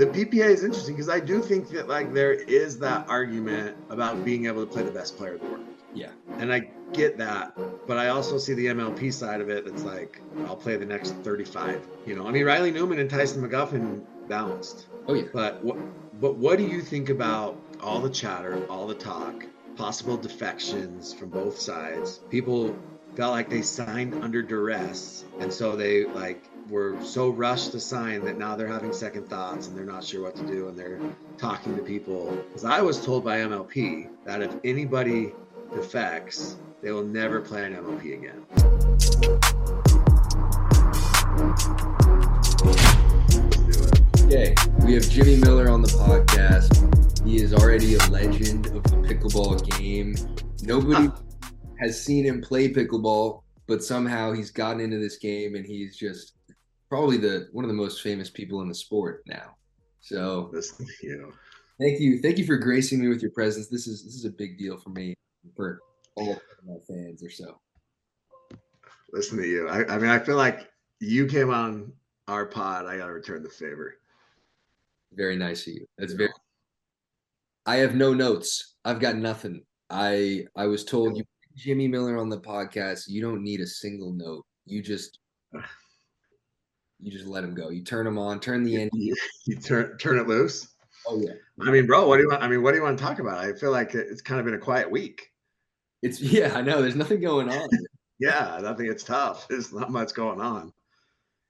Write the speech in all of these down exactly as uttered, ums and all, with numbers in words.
the P P A is interesting because I do think that like there is that argument about being able to play the best player in the world. Yeah. And I get that, but I also see the M L P side of it. That's like, I'll play the next thirty-five, you know, I mean, Riley Newman and Tyson McGuffin balanced. Oh yeah. But what, but what do you think about all the chatter, all the talk, possible defections from both sides? People felt like they signed under duress. And so they like were so rushed to sign that now they're having second thoughts and they're not sure what to do. And they're talking to people. Cause I was told by M L P that if anybody defects, they will never play an M L P again. Today, we have Jimmy Miller on the podcast. He is already a legend of the pickleball game. Nobody ah. has seen him play pickleball, but somehow he's gotten into this game, and he's just probably the one of the most famous people in the sport now. So, listen to you. Thank you, thank you for gracing me with your presence. This is this is a big deal for me. For all of my fans or so. Listen to you. I, I mean, I feel like you came on our pod. I got to return the favor. Very nice of you. That's very. I have no notes. I've got nothing. I I was told you Jimmy Miller on the podcast. You don't need a single note. You just you just let him go. You turn him on. Turn the end. You, you turn turn it loose. Oh yeah. I mean, bro, what do you want? I mean, what do you want to talk about? I feel like it's kind of been a quiet week. It's yeah, I know. There's nothing going on. yeah, nothing. It's tough. There's not much going on.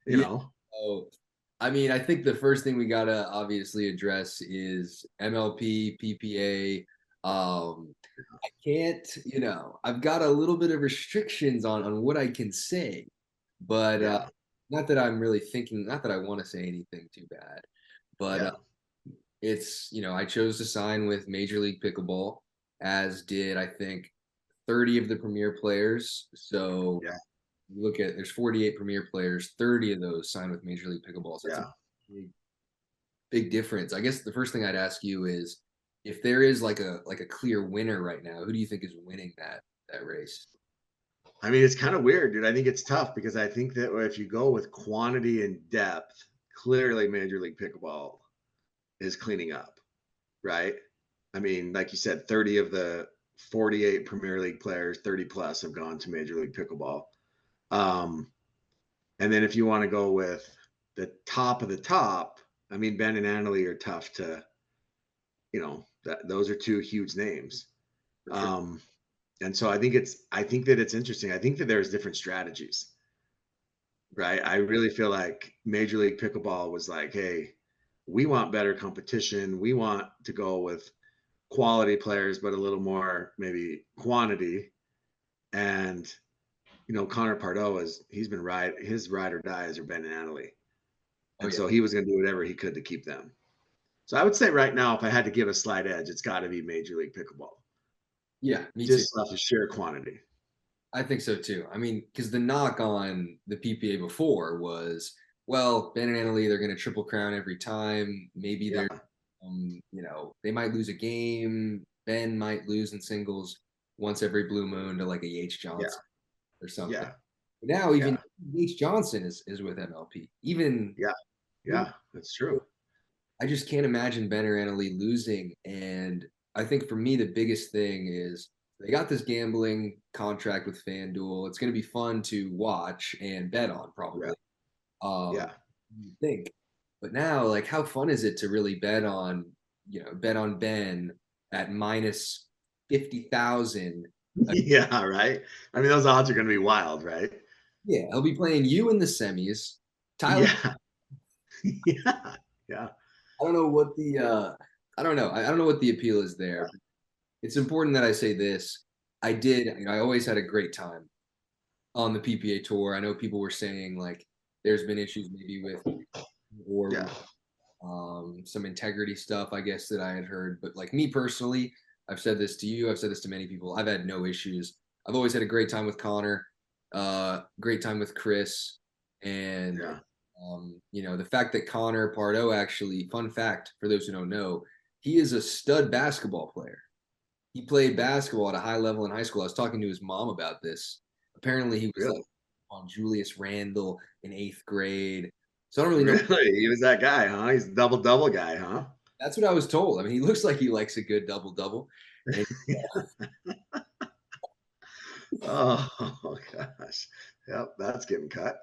You yeah. know. Oh, I mean, I think the first thing we gotta obviously address is M L P, P P A. Um, I can't. You know, I've got a little bit of restrictions on on what I can say, but yeah. uh, not that I'm really thinking. Not that I want to say anything too bad, but yeah. uh, it's you know, I chose to sign with Major League Pickleball, as did I think. thirty of the premier players. So yeah. look at there's forty-eight premier players. thirty of those signed with Major League Pickleball. So that's yeah. a big, big difference. I guess the first thing I'd ask you is if there is like a like a clear winner right now, who do you think is winning that that race? I mean, it's kind of weird, dude. I think it's tough because I think that if you go with quantity and depth, clearly Major League Pickleball is cleaning up, right? I mean, like you said, thirty of the forty-eight Premier League players, thirty plus, have gone to Major League Pickleball. Um, and then if you want to go with the top of the top, I mean, Ben and Annaleigh are tough to, you know, that, those are two huge names. Sure. Um, and so I think it's, I think that it's interesting. I think that there's different strategies, right? I really feel like Major League Pickleball was like, hey, we want better competition. We want to go with quality players, but a little more maybe quantity. And, you know, Connor Pardo is, he's been ride, his ride or dies are Ben and Annaleigh. And oh, yeah. so he was going to do whatever he could to keep them. So I would say right now, if I had to give a slight edge, it's got to be Major League Pickleball. Yeah. Me Just too. Off of sheer quantity. I think so too. I mean, because the knock on the P P A before was, well, Ben and Annaleigh, they're going to triple crown every time. Maybe yeah. they're, Um, you know, they might lose a game. Ben might lose in singles once every blue moon to like a H Johnson yeah. or something. Yeah. But now even yeah. H Johnson is, is with M L P. Even yeah, yeah, even, that's true. I just can't imagine Ben or Annaleigh losing. And I think for me the biggest thing is they got this gambling contract with FanDuel. It's going to be fun to watch and bet on probably. Yeah. Um, yeah. You think. But now, like, how fun is it to really bet on, you know, bet on Ben at minus fifty thousand? Yeah, right? I mean, those odds are going to be wild, right? Yeah, he'll be playing you in the semis. Tyler. Yeah. yeah. yeah. I don't know what the, uh, I don't know. I, I don't know what the appeal is there. It's important that I say this. I did, you know, I always had a great time on the P P A tour. I know people were saying, like, there's been issues maybe with or yeah. um some integrity stuff I guess that I had heard, but like me personally, I've said this to you, I've said this to many people, I've had no issues. I've always had a great time with Connor, uh great time with Chris, and yeah. um you know, the fact that Connor Pardo, actually fun fact for those who don't know, he is a stud basketball player. He played basketball at a high level in high school. I was talking to his mom about this. Apparently he was really? like, on Julius Randle in eighth grade. So I don't really know. Really? He was that guy, huh? He's a double-double guy, huh? That's what I was told. I mean, he looks like he likes a good double-double. And, uh... oh, gosh. Yep, that's getting cut.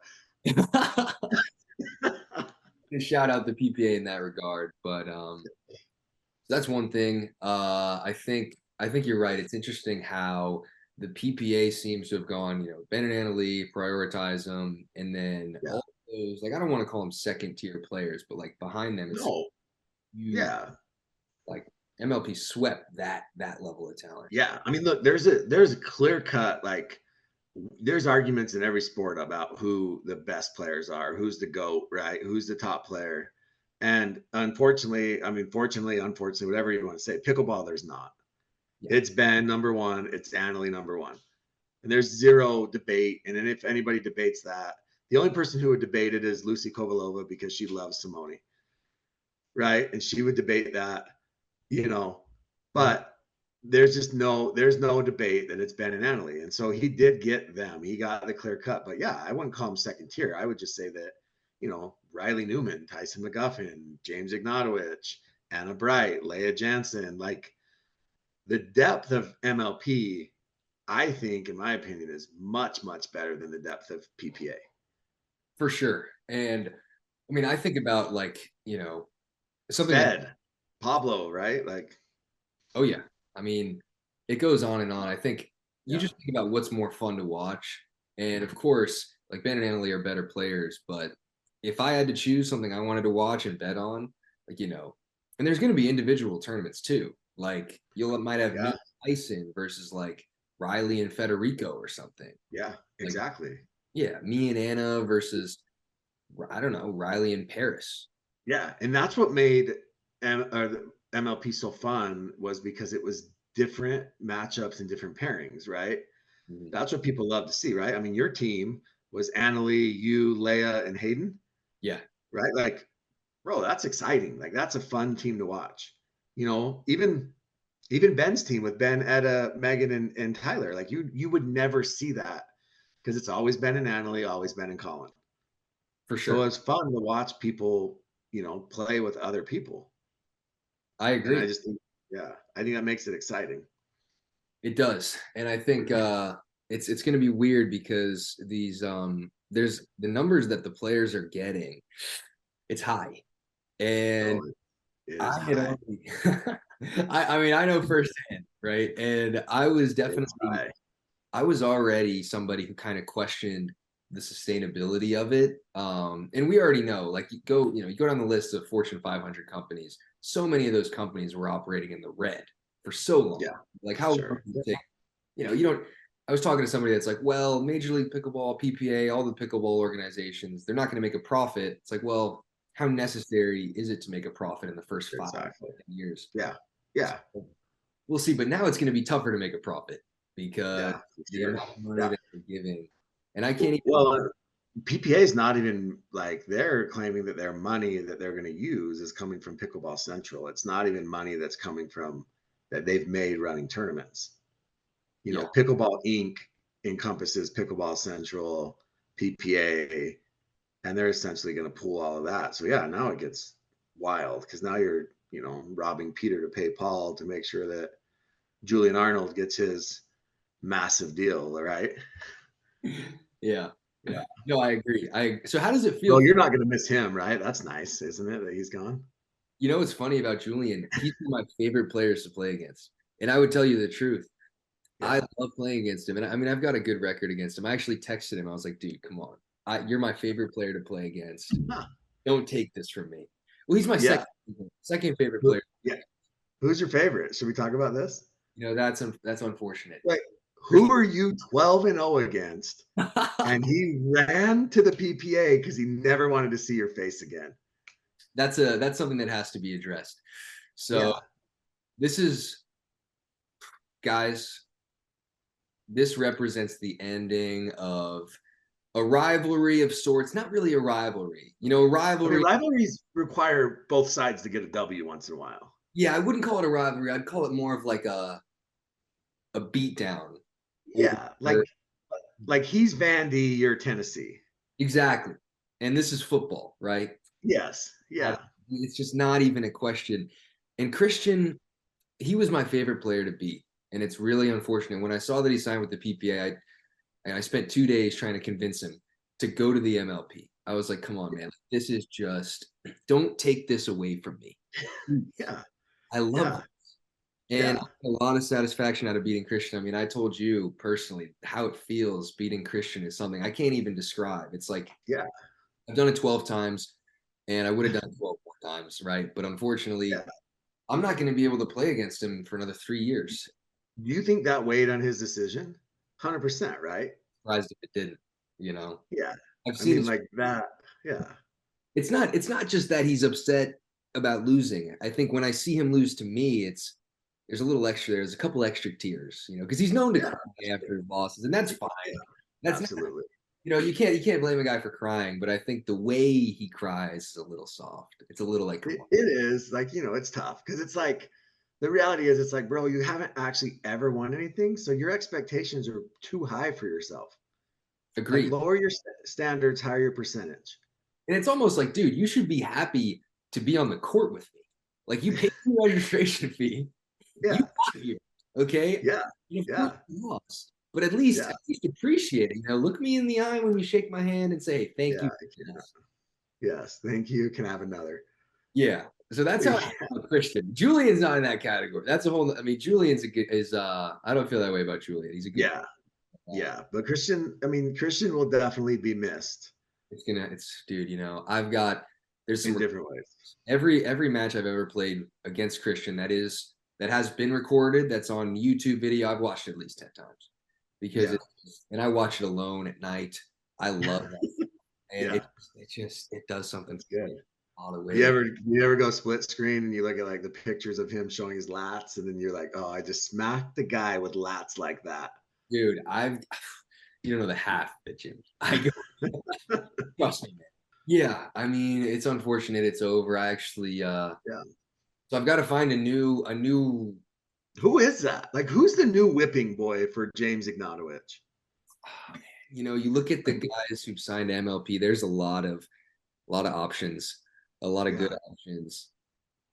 Just shout out the P P A in that regard. But um, that's one thing. Uh, I think I think you're right. It's interesting how the P P A seems to have gone, you know, Ben and Annaleigh, prioritize them, and then yeah. all those, like, I don't want to call them second-tier players, but, like, behind them. It's no. Like, you, yeah. Like, M L P swept that that level of talent. Yeah. I mean, look, there's a there's a clear-cut, like, there's arguments in every sport about who the best players are, who's the GOAT, right? Who's the top player. And unfortunately, I mean, fortunately, unfortunately, whatever you want to say, pickleball, there's not. Yeah. It's Ben number one. It's Annaleigh number one. And there's zero debate. And then if anybody debates that, the only person who would debate it is Lucy Kovalova because she loves Simone, right? And she would debate that, you know, but there's just no, there's no debate that it's Ben and Annaleigh. And so he did get them. He got the clear cut, but yeah, I wouldn't call him second tier. I would just say that, you know, Riley Newman, Tyson McGuffin, James Ignatowich, Anna Bright, Leia Jansen, like, the depth of M L P, I think, in my opinion, is much, much better than the depth of P P A. For sure. And I mean, I think about, like, you know, something Fed, like, Pablo, right? Like, oh yeah. I mean, it goes on and on. I think you yeah. just think about what's more fun to watch. And of course, like, Ben and Annaleigh are better players, but if I had to choose something I wanted to watch and bet on, like, you know, and there's going to be individual tournaments too. Like, you might have yeah. Tyson versus, like, Riley and Federico or something. Yeah, exactly. Like, yeah, me and Anna versus, I don't know, Riley and Paris. Yeah, and that's what made M- or the M L P so fun, was because it was different matchups and different pairings, right? Mm-hmm. That's what people love to see, right? I mean, your team was Annaleigh, you, Leia, and Hayden. Yeah. Right? Like, bro, that's exciting. Like, that's a fun team to watch. You know, even even Ben's team with Ben, Etta, Megan, and, and Tyler, like, you you would never see that because it's always Ben and Annaleigh, always Ben and Colin. For sure. So it's fun to watch people, you know, play with other people. I agree. And I just think, yeah, I think that makes it exciting. It does. And I think uh, it's it's going to be weird because these um, there's the numbers that the players are getting. It's high. And oh, I, I, I mean, I know firsthand, right? And I was definitely, I was already somebody who kind of questioned the sustainability of it. Um, and we already know, like, you go, you know, you go down the list of Fortune five hundred companies. So many of those companies were operating in the red for so long. Yeah, like, how, sure. you know, you don't, I was talking to somebody that's like, well, Major League Pickleball, P P A, all the pickleball organizations, they're not going to make a profit. It's like, well, how necessary is it to make a profit in the first five exactly. years? Yeah. Yeah. So we'll see. But now it's going to be tougher to make a profit because yeah, the sure. amount of money yeah. that they're giving. And I can't even. Well, P P A is not even, like, they're claiming that their money that they're going to use is coming from Pickleball Central. It's not even money that's coming from that they've made running tournaments. You yeah. know, Pickleball Incorporated encompasses Pickleball Central, P P A. And they're essentially going to pull all of that. So yeah, now it gets wild because now you're, you know, robbing Peter to pay Paul to make sure that Julian Arnold gets his massive deal, right? Yeah, yeah. No, I agree. I so how does it feel? Well, you're not going to miss him, right? That's nice, isn't it? That he's gone. You know what's funny about Julian? He's one of my favorite players to play against, and I would tell you the truth. Yeah. I love playing against him, and I mean, I've got a good record against him. I actually texted him. I was like, dude, come on. I, you're my favorite player to play against. Huh. Don't take this from me. Well, he's my yeah. second, second favorite player. Yeah. Who's your favorite? Should we talk about this? You know, that's un- that's unfortunate. Wait, who are you twelve and oh against? And he ran to the P P A because he never wanted to see your face again. That's a that's something that has to be addressed. So yeah. this is, guys, this represents the ending of a rivalry of sorts. Not really a rivalry, you know. A rivalry. I mean, rivalries require both sides to get a W once in a while. Yeah, I wouldn't call it a rivalry. I'd call it more of like a a beatdown. Yeah, or, like like he's Vandy, you're Tennessee. Exactly. and this is football, right? Yes. Yeah. It's just not even a question. And Christian, he was my favorite player to beat. And it's really unfortunate. When I saw that he signed with the P P A, I, I spent two days trying to convince him to go to the M L P. I was like, come on, man. This is just, don't take this away from me. Yeah. I love yeah. it. And yeah. a lot of satisfaction out of beating Christian. I mean, I told you personally how it feels beating Christian is something I can't even describe. It's like, yeah, I've done it twelve times and I would have done it twelve more times, right? But unfortunately, yeah. I'm not going to be able to play against him for another three years. Do you think that weighed on his decision? one hundred percent, right? Surprised if it didn't, you know? Yeah. I've seen I mean, like that. Yeah. It's not, it's not just that he's upset about losing. I think when I see him lose to me, it's, there's a little extra, there's a couple extra tears, you know, because he's known to yeah. cry after losses, and that's fine. Yeah. That's absolutely. Not, you know, you can't, you can't blame a guy for crying, but I think the way he cries is a little soft. It's a little like. It, it is like, you know, it's tough because it's like, the reality is it's like, bro, you haven't actually ever won anything. So your expectations are too high for yourself. Agreed. Like, lower your st- standards, higher your percentage. And it's almost like, dude, you should be happy to be on the court with me. Like, you paid your registration fee. Yeah. You got here, okay? Yeah. You yeah. lost. But at least, yeah. at least appreciate it. You know, look me in the eye when you shake my hand and say, hey, thank yeah, you. Yes, thank you. Can I have another? Yeah. So that's how I'm a Christian. Julian's not in that category. That's a whole. I mean, Julian's a good. Is uh, I don't feel that way about Julian. He's a good. Yeah, guy. yeah. But Christian, I mean, Christian will definitely be missed. It's gonna. It's dude. You know, I've got. There's some in different ways. Every every match I've ever played against Christian that is that has been recorded. That's on YouTube video. I've watched it at least ten times because, yeah. it, and I watch it alone at night. I love that, and yeah. it, it just it does something good. All the way. You ever you ever go split screen and you look at like the pictures of him showing his lats and then you're like, oh, I just smacked the guy with lats like that. Dude, I've you don't know the half that Jimmy. I go trust me, man. Yeah, I mean it's unfortunate it's over. I actually uh yeah. So I've got to find a new a new who is that? Like who's the new whipping boy for James Ignatowich? Oh, man. You know, you look at the guys who've signed M L P, there's a lot of a lot of options. A lot of yeah. good options.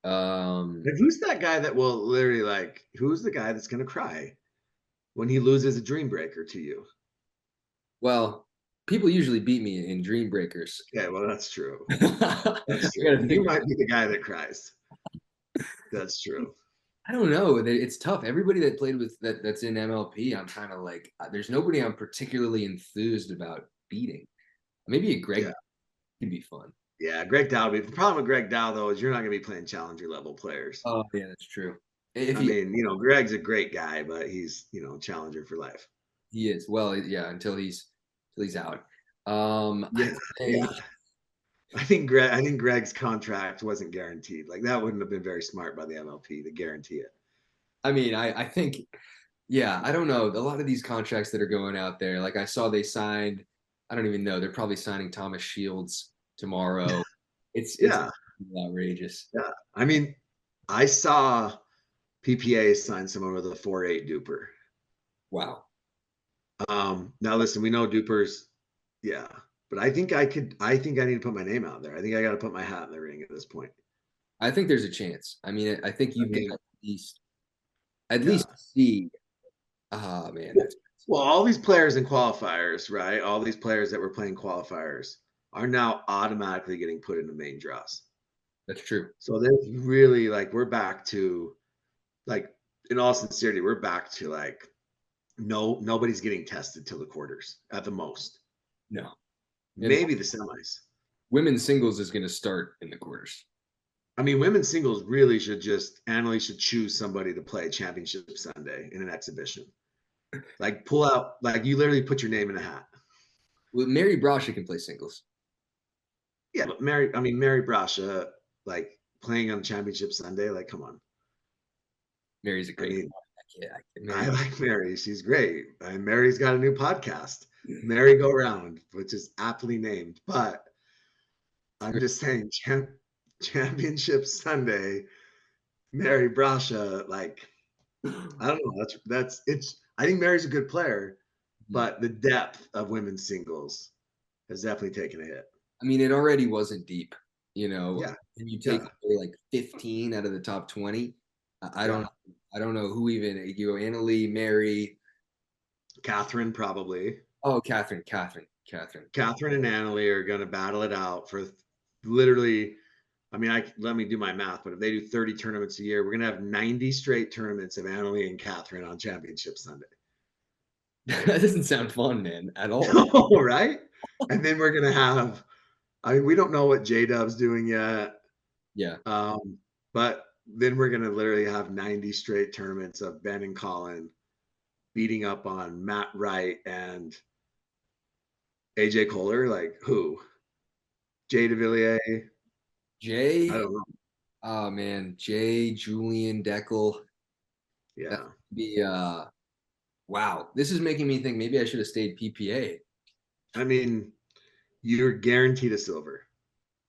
Um, and who's that guy that will literally like, who's the guy that's going to cry when he loses a dream breaker to you? Well, people usually beat me in dream breakers. Yeah, well, that's true. That's true. You might be the guy that cries. That's true. I don't know. It's tough. Everybody that played with that that's in M L P, I'm kind of like, there's nobody I'm particularly enthused about beating. Maybe a Greg yeah. could be fun. Yeah, Greg Dowdy. The problem with Greg Dowdy, though, is you're not going to be playing challenger level players. Oh, yeah, that's true. If I he, mean, you know, Greg's a great guy, but he's, you know, challenger for life. He is. Well, yeah, until he's until he's out. Um, yeah, I, yeah. I think Greg. I think Greg's contract wasn't guaranteed. Like that wouldn't have been very smart by the M L P to guarantee it. I mean, I, I think, yeah, I don't know. A lot of these contracts that are going out there, like I saw they signed. I don't even know. They're probably signing Thomas Shields tomorrow. It's, it's yeah. outrageous. Yeah. I mean, I saw P P A sign someone with a four eight duper. Wow. Um, now listen, we know dupers. Yeah. But I think I could, I think I need to put my name out there. I think I got to put my hat in the ring at this point. I think there's a chance. I mean, I think you okay. can at least, at yeah. least see, ah, oh, man. Well, well, all these players in qualifiers, right? All these players that were playing qualifiers are now automatically getting put into main draws. That's true. So there's really like, we're back to like, in all sincerity, we're back to like, no, nobody's getting tested till the quarters at the most. No. Maybe and the semis. Women's singles is going to start in the quarters. I mean, women's singles really should just, Annaleigh should choose somebody to play championship Sunday in an exhibition. Like pull out, like you literally put your name in a hat. Well, Mary Brascia can play singles. Yeah, but Mary, I mean, Mary Brascia, like, playing on Championship Sunday, like, come on. Mary's a great I mean, yeah, I, I like Mary. She's great. And Mary's got a new podcast, mm-hmm. Mary Go Round, which is aptly named. But I'm just saying, champ, Championship Sunday, Mary Brascia, like, I don't know. That's, that's, it's, I think Mary's a good player, mm-hmm. but the depth of women's singles has definitely taken a hit. I I mean, it already wasn't deep, you know. Yeah. And you take yeah. like fifteen out of the top twenty. I, I don't yeah. I don't know who even, you know, Annaleigh, Mary. Catherine, probably. Oh, Catherine, Catherine, Catherine. Catherine and Annaleigh are going to battle it out for literally, I mean, I let me do my math, but if they do thirty tournaments a year, we're going to have ninety straight tournaments of Annaleigh and Catherine on Championship Sunday. That doesn't sound fun, man, at all. No, right? And then we're going to have, I mean, we don't know what J Dub's doing yet. Yeah. Um, but then we're going to literally have ninety straight tournaments of Ben and Colin beating up on Matt Wright and A J Kohler, like who? Jay Devilliers. Jay. I don't know. Oh man, Jay, Julian, Deckel. Yeah. That would be uh wow. This is making me think maybe I should have stayed P P A. I mean, you're guaranteed a silver.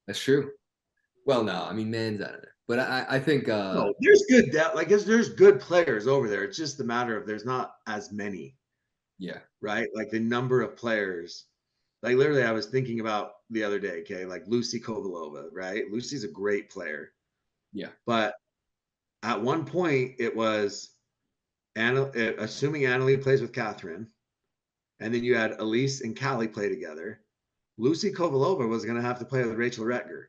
That's true. Well, no, I mean men's, I don't know. But I, I think uh, no, there's good depth. Like there's good players over there. It's just the matter of there's not as many. Yeah. Right. Like the number of players. Like literally, I was thinking about the other day. Okay, like Lucy Kovalova. Right. Lucy's a great player. Yeah. But at one point, it was Anna. Assuming Annaleigh plays with Catherine, and then you had Elise and Callie play together. Lucy Kovalova was going to have to play with Rachel Retger.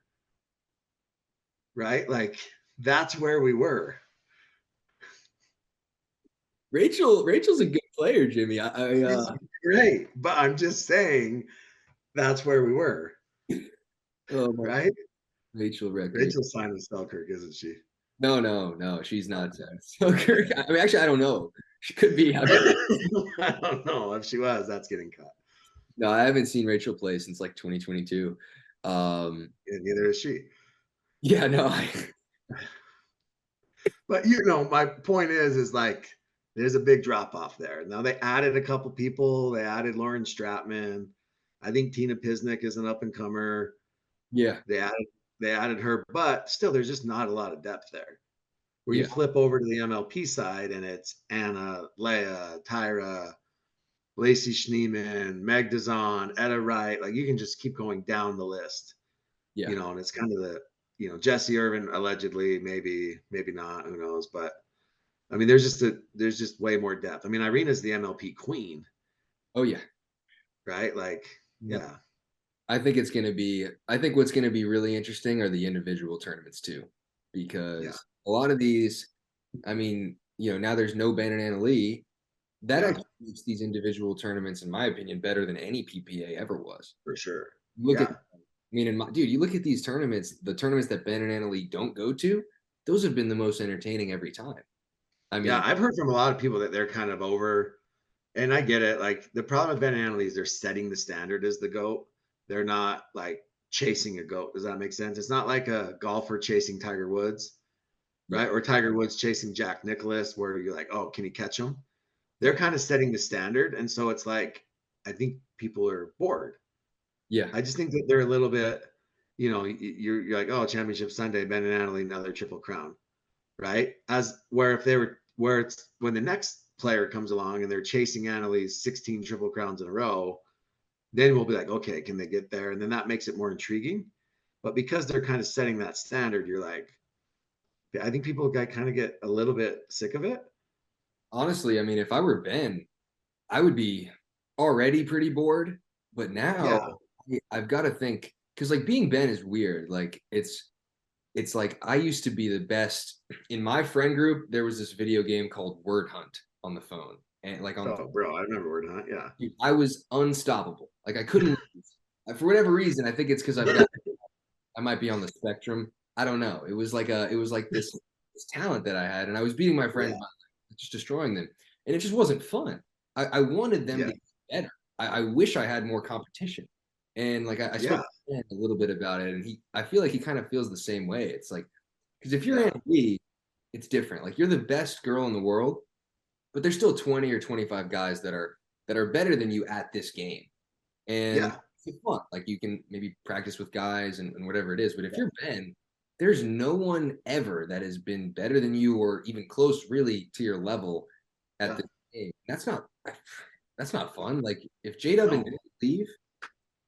Right? Like that's where we were. Rachel, Rachel's a good player, Jimmy. I, I uh... great, but I'm just saying that's where we were. Oh, right? Rachel Retger. Rachel's signed with Selkirk, isn't she? No, no, no, she's not Selkirk. I mean, actually, I don't know. She could be. I don't know if she was. That's getting cut. No, I haven't seen Rachel play since like twenty twenty-two. Um, and neither is she. Yeah, no. I... But, you know, my point is, is like, there's a big drop off there. Now they added a couple people. They added Lauren Stratman. I think Tina Pisnick is an up and comer. Yeah. They added, they added her, but still there's just not a lot of depth there. Where yeah. you flip over to the M L P side and it's Anna, Leia, Tyra, Lacey Schneeman, Meg Dazan, Etta Wright. Like you can just keep going down the list. Yeah. You know, and it's kind of the, you know, Jesse Irvin, allegedly, maybe, maybe not, who knows? But I mean, there's just a, there's just way more depth. I mean, Irina's the M L P queen. Oh yeah. Right. Like, yeah. yeah. I think it's going to be, I think what's going to be really interesting are the individual tournaments too, because yeah. a lot of these, I mean, you know, now there's no Ben and Annaleigh that yeah. actually makes these individual tournaments, in my opinion, better than any P P A ever was. For sure. Look yeah. at, I mean, in my, dude, you look at these tournaments, the tournaments that Ben and Annaleigh don't go to, those have been the most entertaining every time. I mean, yeah, I've heard from a lot of people that they're kind of over, and I get it. Like the problem with Ben and Annaleigh is they're setting the standard as the GOAT. They're not like chasing a GOAT. Does that make sense? It's not like a golfer chasing Tiger Woods, right? Or Tiger Woods chasing Jack Nicklaus, where you're like, oh, can he catch him? They're kind of setting the standard. And so it's like, I think people are bored. Yeah, I just think that they're a little bit, you know, you're, you're like, oh, Championship Sunday, Ben and Annaleigh, another triple crown, right? As where if they were, where it's when the next player comes along and they're chasing Annalee's sixteen triple crowns in a row, then we'll be like, okay, can they get there? And then that makes it more intriguing. But because they're kind of setting that standard, you're like, I think people kind of get a little bit sick of it. Honestly, I mean, if I were Ben, I would be already pretty bored, but now. Yeah. I've got to think, because like being Ben is weird. Like it's, it's like I used to be the best in my friend group. There was this video game called Word Hunt on the phone, and like on. Oh, the bro, I remember Word Hunt. Yeah, dude, I was unstoppable. Like I couldn't. For whatever reason, I think it's because I've got. I might be on the spectrum. I don't know. It was like a. It was like this, this talent that I had, and I was beating my friends, yeah. just destroying them, and it just wasn't fun. I, I wanted them yeah. to get better. I, I wish I had more competition. And like I, I spoke yeah. to Ben a little bit about it, and he, I feel like he kind of feels the same way. It's like, because if you're yeah. Annaleigh, it's different. Like you're the best girl in the world, but there's still twenty or twenty-five guys that are that are better than you at this game, and yeah. it's fun. Like you can maybe practice with guys and, and whatever it is. But if yeah. you're Ben, there's no one ever that has been better than you or even close, really, to your level at yeah. this game. That's not that's not fun. Like if J Dub no. and Ben leave.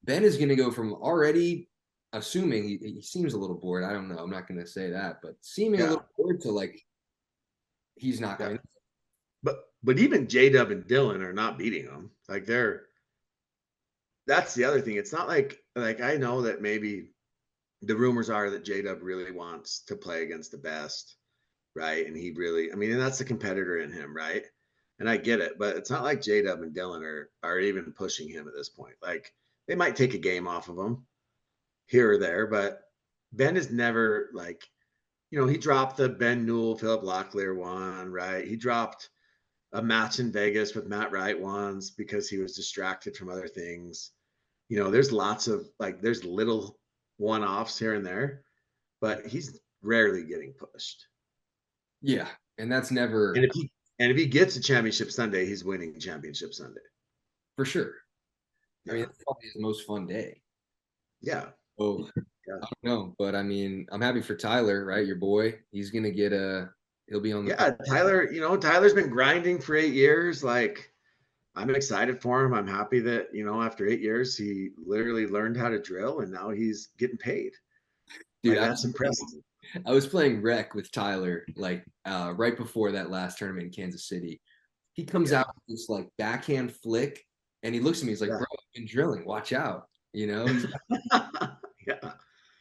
Ben is going to go from already assuming he, he seems a little bored. I don't know. I'm not going to say that, but seeming yeah. a little bored to like he's not going. Yeah. But but even J Dub and Dylan are not beating him. Like they're. That's the other thing. It's not like like I know that maybe the rumors are that J Dub really wants to play against the best, right? And he really, I mean, and that's the competitor in him, right? And I get it, but it's not like J Dub and Dylan are are even pushing him at this point. Like they might take a game off of him here or there, but Ben is never like, you know, he dropped the Ben Newell, Philip Locklear one, right? He dropped a match in Vegas with Matt Wright once because he was distracted from other things. You know, there's lots of like, there's little one-offs here and there, but he's rarely getting pushed. Yeah, and that's never. And if he and if he gets a championship Sunday, he's winning championship Sunday, for sure. Yeah. I mean, that's probably his most fun day. Yeah. Oh, yeah. I don't know, but I mean, I'm happy for Tyler, right? Your boy, he's gonna get a. He'll be on. The- yeah, Tyler. You know, Tyler's been grinding for eight years. Like, I'm excited for him. I'm happy that, you know, after eight years, he literally learned how to drill, and now he's getting paid. Dude, like, that's I was, impressive. I was playing rec with Tyler, like uh, right before that last tournament in Kansas City. He comes yeah. out with this like backhand flick, and he looks at me. He's like, yeah. "Bro, I've been drilling. Watch out." You know. yeah.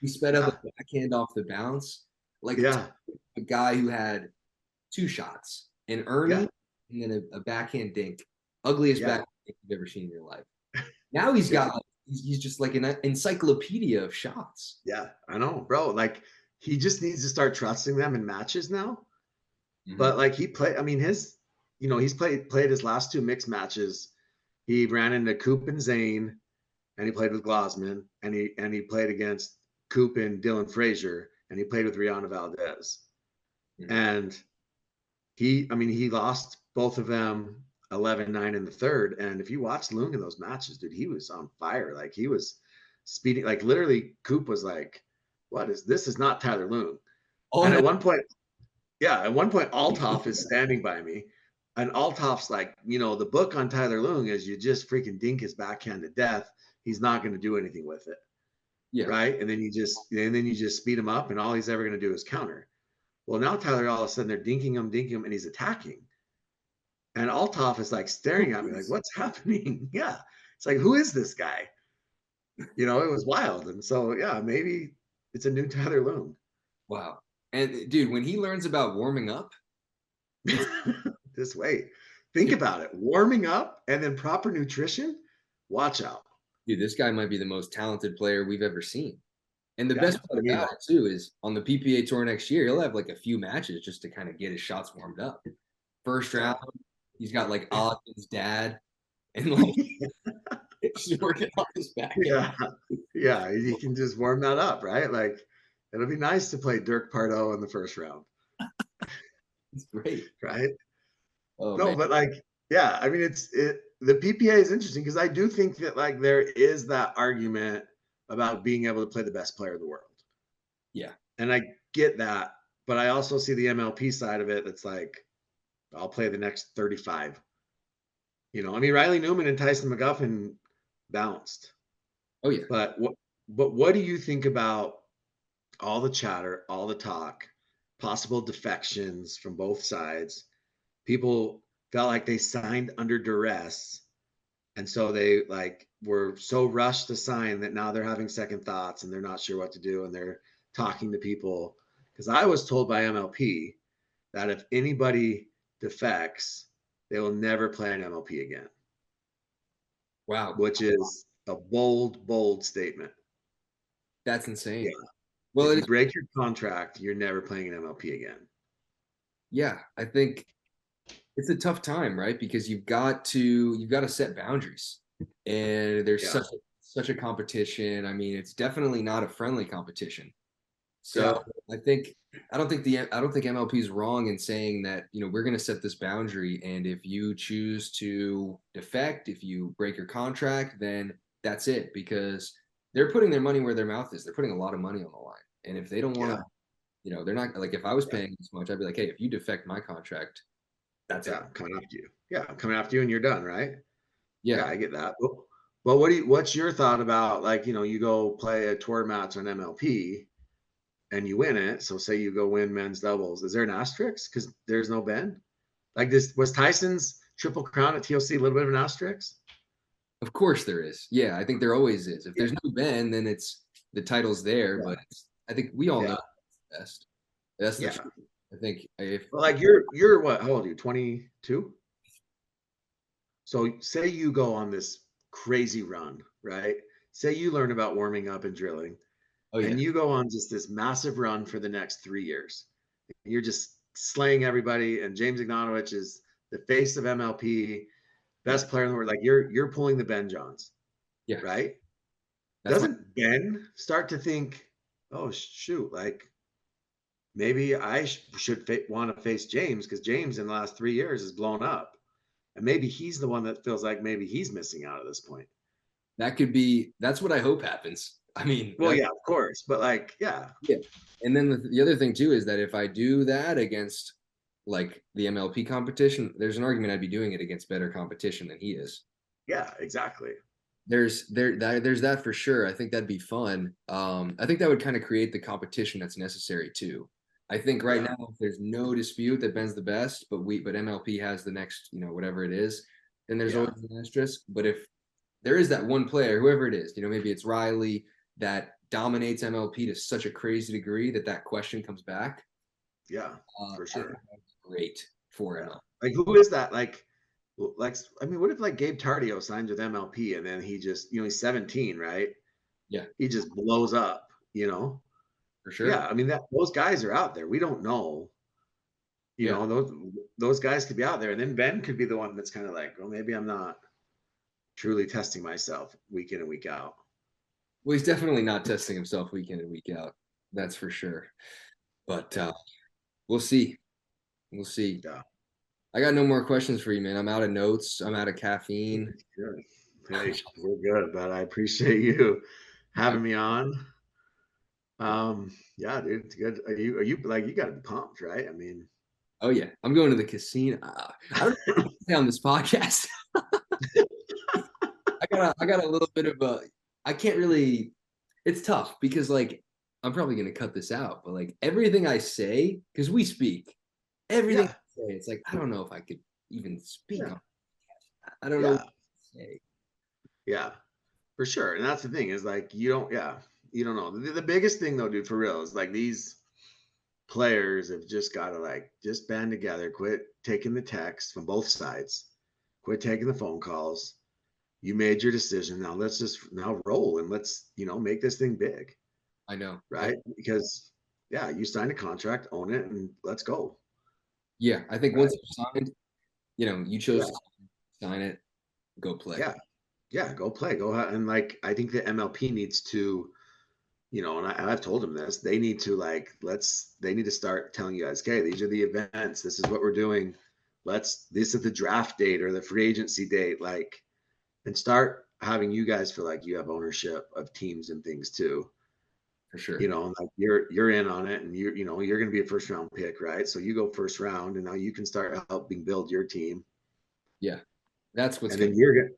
He sped yeah. up the backhand off the bounce, like yeah. a guy who had two shots, an Ernie, yeah. and then a, a backhand dink, ugliest yeah. backhand dink you've ever seen in your life. Now he's got, like, he's, he's just like an encyclopedia of shots. Yeah, I know, bro. Like he just needs to start trusting them in matches now. Mm-hmm. But like he played, I mean, his, you know, he's played played his last two mixed matches. He ran into Coop and Zane, and he played with Glassman, and he and he played against Coop and Dylan Frazier, and he played with Rihanna Valdez. Mm-hmm. And he, I mean, he lost both of them eleven nine in the third. And if you watch Loong in those matches, dude, he was on fire. Like he was speeding, like literally Coop was like, what is, this is not Tyler Loong. Oh, and no. at one point, yeah, at one point, Althoff is standing by me. And Althoff's like, you know, the book on Tyler Loong is you just freaking dink his backhand to death. He's not going to do anything with it. Yeah. Right. And then you just, and then you just speed him up, and all he's ever going to do is counter. Well, now Tyler, all of a sudden they're dinking him, dinking him, and he's attacking. And Althoff is like staring at me like, what's happening? Yeah. It's like, who is this guy? You know, it was wild. And so, yeah, maybe it's a new Tyler Loong. Wow. And, dude, when he learns about warming up. Just wait. Think about it. Warming up and then proper nutrition. Watch out. Dude, this guy might be the most talented player we've ever seen. And the yeah, best part about it, too, is on the P P A tour next year, he'll have like a few matches just to kind of get his shots warmed up. First round, he's got like Ogden's dad and like he's working on his back. Yeah. Yeah. He can just warm that up, right? Like it'll be nice to play Dirk Pardo in the first round. It's great. Right. Oh, no, man. But like, yeah, I mean, it's it, the P P A is interesting because I do think that like there is that argument about being able to play the best player in the world. Yeah. And I get that, but I also see the M L P side of it. That's like, I'll play the next thirty-five, you know, I mean, Riley Newman and Tyson McGuffin bounced. Oh yeah. But what, but what do you think about all the chatter, all the talk, possible defections from both sides? People felt like they signed under duress. And so they like were so rushed to sign that now they're having second thoughts and they're not sure what to do. And they're talking to people. Cause I was told by M L P that if anybody defects, they will never play an M L P again. Wow. Which is a bold, bold statement. That's insane. Yeah. Well, if you break your contract, you're never playing an M L P again. Yeah. I think it's a tough time, right? Because you've got to you've got to set boundaries, and there's yeah. such a, such a competition. I mean, it's definitely not a friendly competition. So yeah. I think I don't think the I don't think M L P is wrong in saying that, you know, we're going to set this boundary, and if you choose to defect, if you break your contract, then that's it, because they're putting their money where their mouth is. They're putting a lot of money on the line, and if they don't want to, yeah. you know, they're not like if I was paying this much, I'd be like, hey, if you defect my contract. That's yeah, it. I'm coming after you. Yeah, I'm coming after you, and you're done, right? Yeah, yeah I get that. Well, what do you, what's your thought about, like, you know, you go play a tour match on M L P and you win it. So say you go win men's doubles. Is there an asterisk? Because there's no Ben. Like this, was Tyson's Triple Crown at T L C a little bit of an asterisk? Of course there is. Yeah, I think there always is. If there's no Ben, then it's the title's there. Yeah. But it's, I think we all yeah. know it's best. That's the yeah. truth. I think if well, like you're you're what? How old are you? twenty-two. So say you go on this crazy run, right? Say you learn about warming up and drilling, oh, yeah. and you go on just this massive run for the next three years. You're just slaying everybody, and James Ignatowich is the face of M L P, best player in the world. Like you're you're pulling the Ben Johns, yeah, right? That's Doesn't what... Ben start to think, oh shoot, like maybe I sh should fa want to face James, because James in the last three years has blown up, and maybe he's the one that feels like maybe he's missing out at this point. That could be. That's what I hope happens. I mean, well, like, yeah, of course, but like, yeah, yeah. And then the, the other thing too is that if I do that against like the M L P competition, there's an argument I'd be doing it against better competition than he is. Yeah, exactly. There's there that, there's that for sure. I think that'd be fun. Um, I think that would kind of create the competition that's necessary too. I think right yeah. now there's no dispute that Ben's the best, but we but M L P has the next, you know, whatever it is. Then there's yeah. always an asterisk. But if there is that one player, whoever it is, you know, maybe it's Riley that dominates M L P to such a crazy degree that that question comes back. Yeah, uh, for sure. Great for him. Like, who is that? Like, like, I mean, what if like Gabe Tardio signs with M L P and then he just, you know, he's seventeen, right? Yeah. He just blows up, you know? For sure. Yeah. I mean, that those guys are out there. We don't know, you yeah. know, those, those guys could be out there. And then Ben could be the one that's kind of like, well, maybe I'm not truly testing myself week in and week out. Well, he's definitely not testing himself week in and week out. That's for sure. But uh, we'll see. We'll see. Yeah. I got no more questions for you, man. I'm out of notes. I'm out of caffeine. Good. Hey, we're good, but I appreciate you having me on. Um, yeah, dude, it's good. Are you, are you like, you got to be pumped, right? I mean, oh yeah, I'm going to the casino. Uh, I don't stay on this podcast. I got, a, I got a little bit of a. I can't really. It's tough because like I'm probably gonna cut this out, but like everything I say, because we speak. Everything yeah. I say, it's like I don't know if I could even speak. Yeah. On I don't yeah. know what to say. Yeah, for sure. And that's the thing is like you don't. Yeah, you don't know. The, the biggest thing though, dude, for real, is like these players have just got to like just band together, quit taking the texts from both sides, quit taking the phone calls. You made your decision. Now let's just now roll and let's you know make this thing big. I know, right? Because yeah, you signed a contract, own it, and let's go. Yeah, I think once you signed, you know, you chose yeah. to sign it, go play. Yeah, yeah, go play. Go out. And, like, I think the M L P needs to, you know, and, I, and I've told them this, they need to, like, let's, they need to start telling you guys, okay, these are the events. This is what we're doing. Let's, this is the draft date or the free agency date, like, and start having you guys feel like you have ownership of teams and things too. For sure. You know, like you're you're in on it and you're you know, you're gonna be a first round pick, right? So you go first round and now you can start helping build your team. Yeah. That's what's and good. Then you're gonna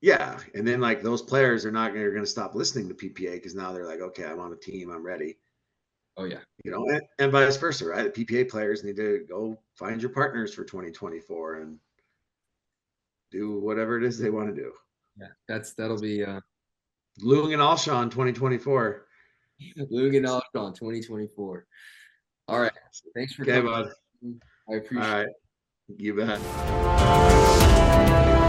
yeah. And then like those players are not gonna are gonna stop listening to P P A because now they're like, okay, I'm on a team, I'm ready. Oh yeah. You know, and, and vice versa, right? The P P A players need to go find your partners for twenty twenty-four and do whatever it is they want to do. Yeah, that's that'll be uh Loong and Alshon twenty twenty-four. Loong and Alshon twenty twenty-four. All right. Thanks for okay, coming. Bud. I appreciate All right. it. You bet.